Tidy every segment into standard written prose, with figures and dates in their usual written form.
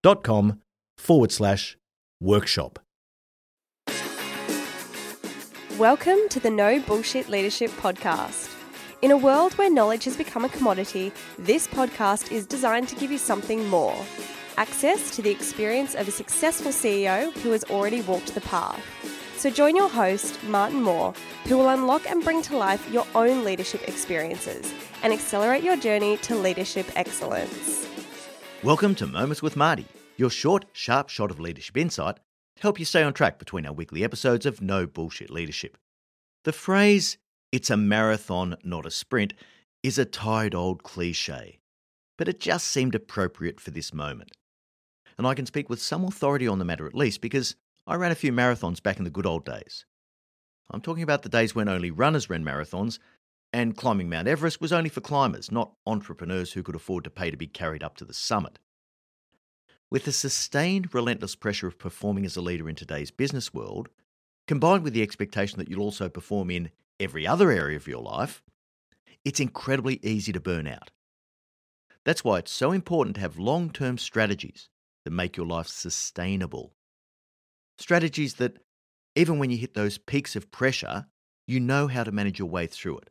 Welcome to the No Bullshit Leadership Podcast. In a world where knowledge has become a commodity, this podcast is designed to give you something more. Access to the experience of a successful CEO who has already walked the path. So join your host, Martin Moore, who will unlock and bring to life your own leadership experiences and accelerate your journey to leadership excellence. Welcome to Moments with Marty, your short, sharp shot of leadership insight to help you stay on track between our weekly episodes of No Bullshit Leadership. The phrase, "It's a marathon, not a sprint," is a tired old cliche, but it just seemed appropriate for this moment. And I can speak with some authority on the matter at least because I ran a few marathons back in the good old days. I'm talking about the days when only runners ran marathons, and climbing Mount Everest was only for climbers, not entrepreneurs who could afford to pay to be carried up to the summit. With the sustained, relentless pressure of performing as a leader in today's business world, combined with the expectation that you'll also perform in every other area of your life, it's incredibly easy to burn out. That's why it's so important to have long-term strategies that make your life sustainable. Strategies that, even when you hit those peaks of pressure, you know how to manage your way through it.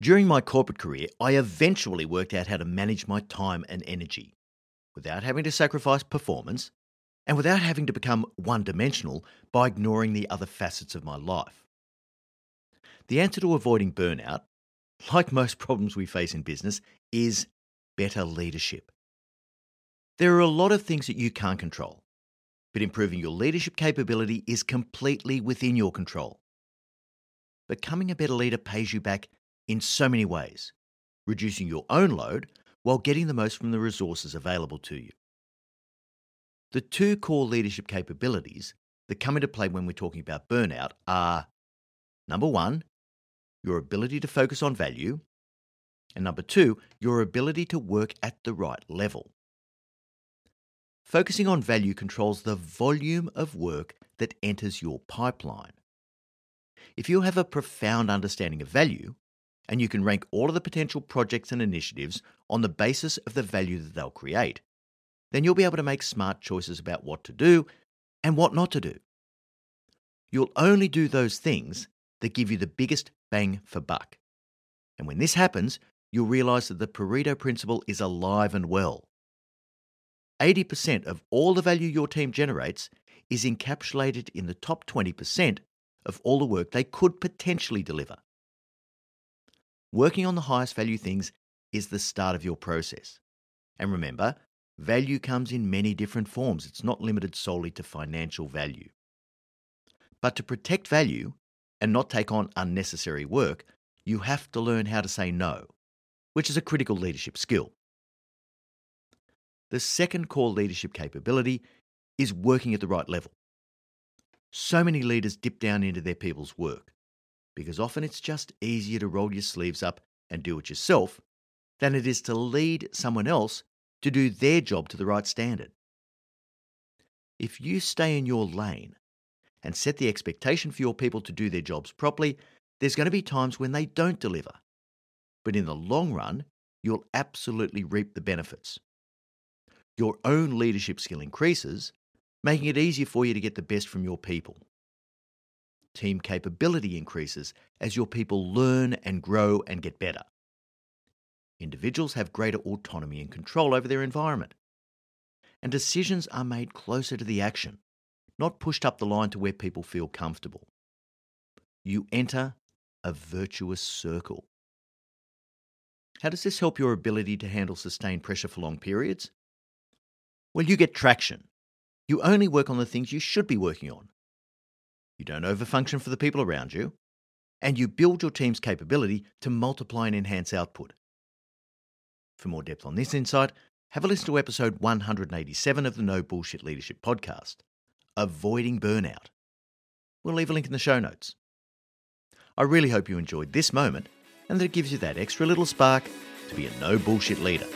During my corporate career, I eventually worked out how to manage my time and energy without having to sacrifice performance and without having to become one-dimensional by ignoring the other facets of my life. The answer to avoiding burnout, like most problems we face in business, is better leadership. There are a lot of things that you can't control, but improving your leadership capability is completely within your control. Becoming a better leader pays you back in so many ways, reducing your own load while getting the most from the resources available to you. The 2 core leadership capabilities that come into play when we're talking about burnout are, number 1, your ability to focus on value, and number 2, your ability to work at the right level. Focusing on value controls the volume of work that enters your pipeline. If you have a profound understanding of value, and you can rank all of the potential projects and initiatives on the basis of the value that they'll create, then you'll be able to make smart choices about what to do and what not to do. You'll only do those things that give you the biggest bang for buck. And when this happens, you'll realise that the Pareto principle is alive and well. 80% of all the value your team generates is encapsulated in the top 20% of all the work they could potentially deliver. Working on the highest value things is the start of your process. And remember, value comes in many different forms. It's not limited solely to financial value. But to protect value and not take on unnecessary work, you have to learn how to say no, which is a critical leadership skill. The 2nd core leadership capability is working at the right level. So many leaders dip down into their people's work, because often it's just easier to roll your sleeves up and do it yourself than it is to lead someone else to do their job to the right standard. If you stay in your lane and set the expectation for your people to do their jobs properly, there's going to be times when they don't deliver. But in the long run, you'll absolutely reap the benefits. Your own leadership skill increases, making it easier for you to get the best from your people. Team capability increases as your people learn and grow and get better. Individuals have greater autonomy and control over their environment. and decisions are made closer to the action, not pushed up the line to where people feel comfortable. You enter a virtuous circle. How does this help your ability to handle sustained pressure for long periods? Well, you get traction. You only work on the things you should be working on. You don't overfunction for the people around you, and you build your team's capability to multiply and enhance output. For more depth on this insight, have a listen to episode 187 of the No Bullshit Leadership Podcast, Avoiding Burnout. We'll leave a link in the show notes. I really hope you enjoyed this moment and that it gives you that extra little spark to be a no bullshit leader.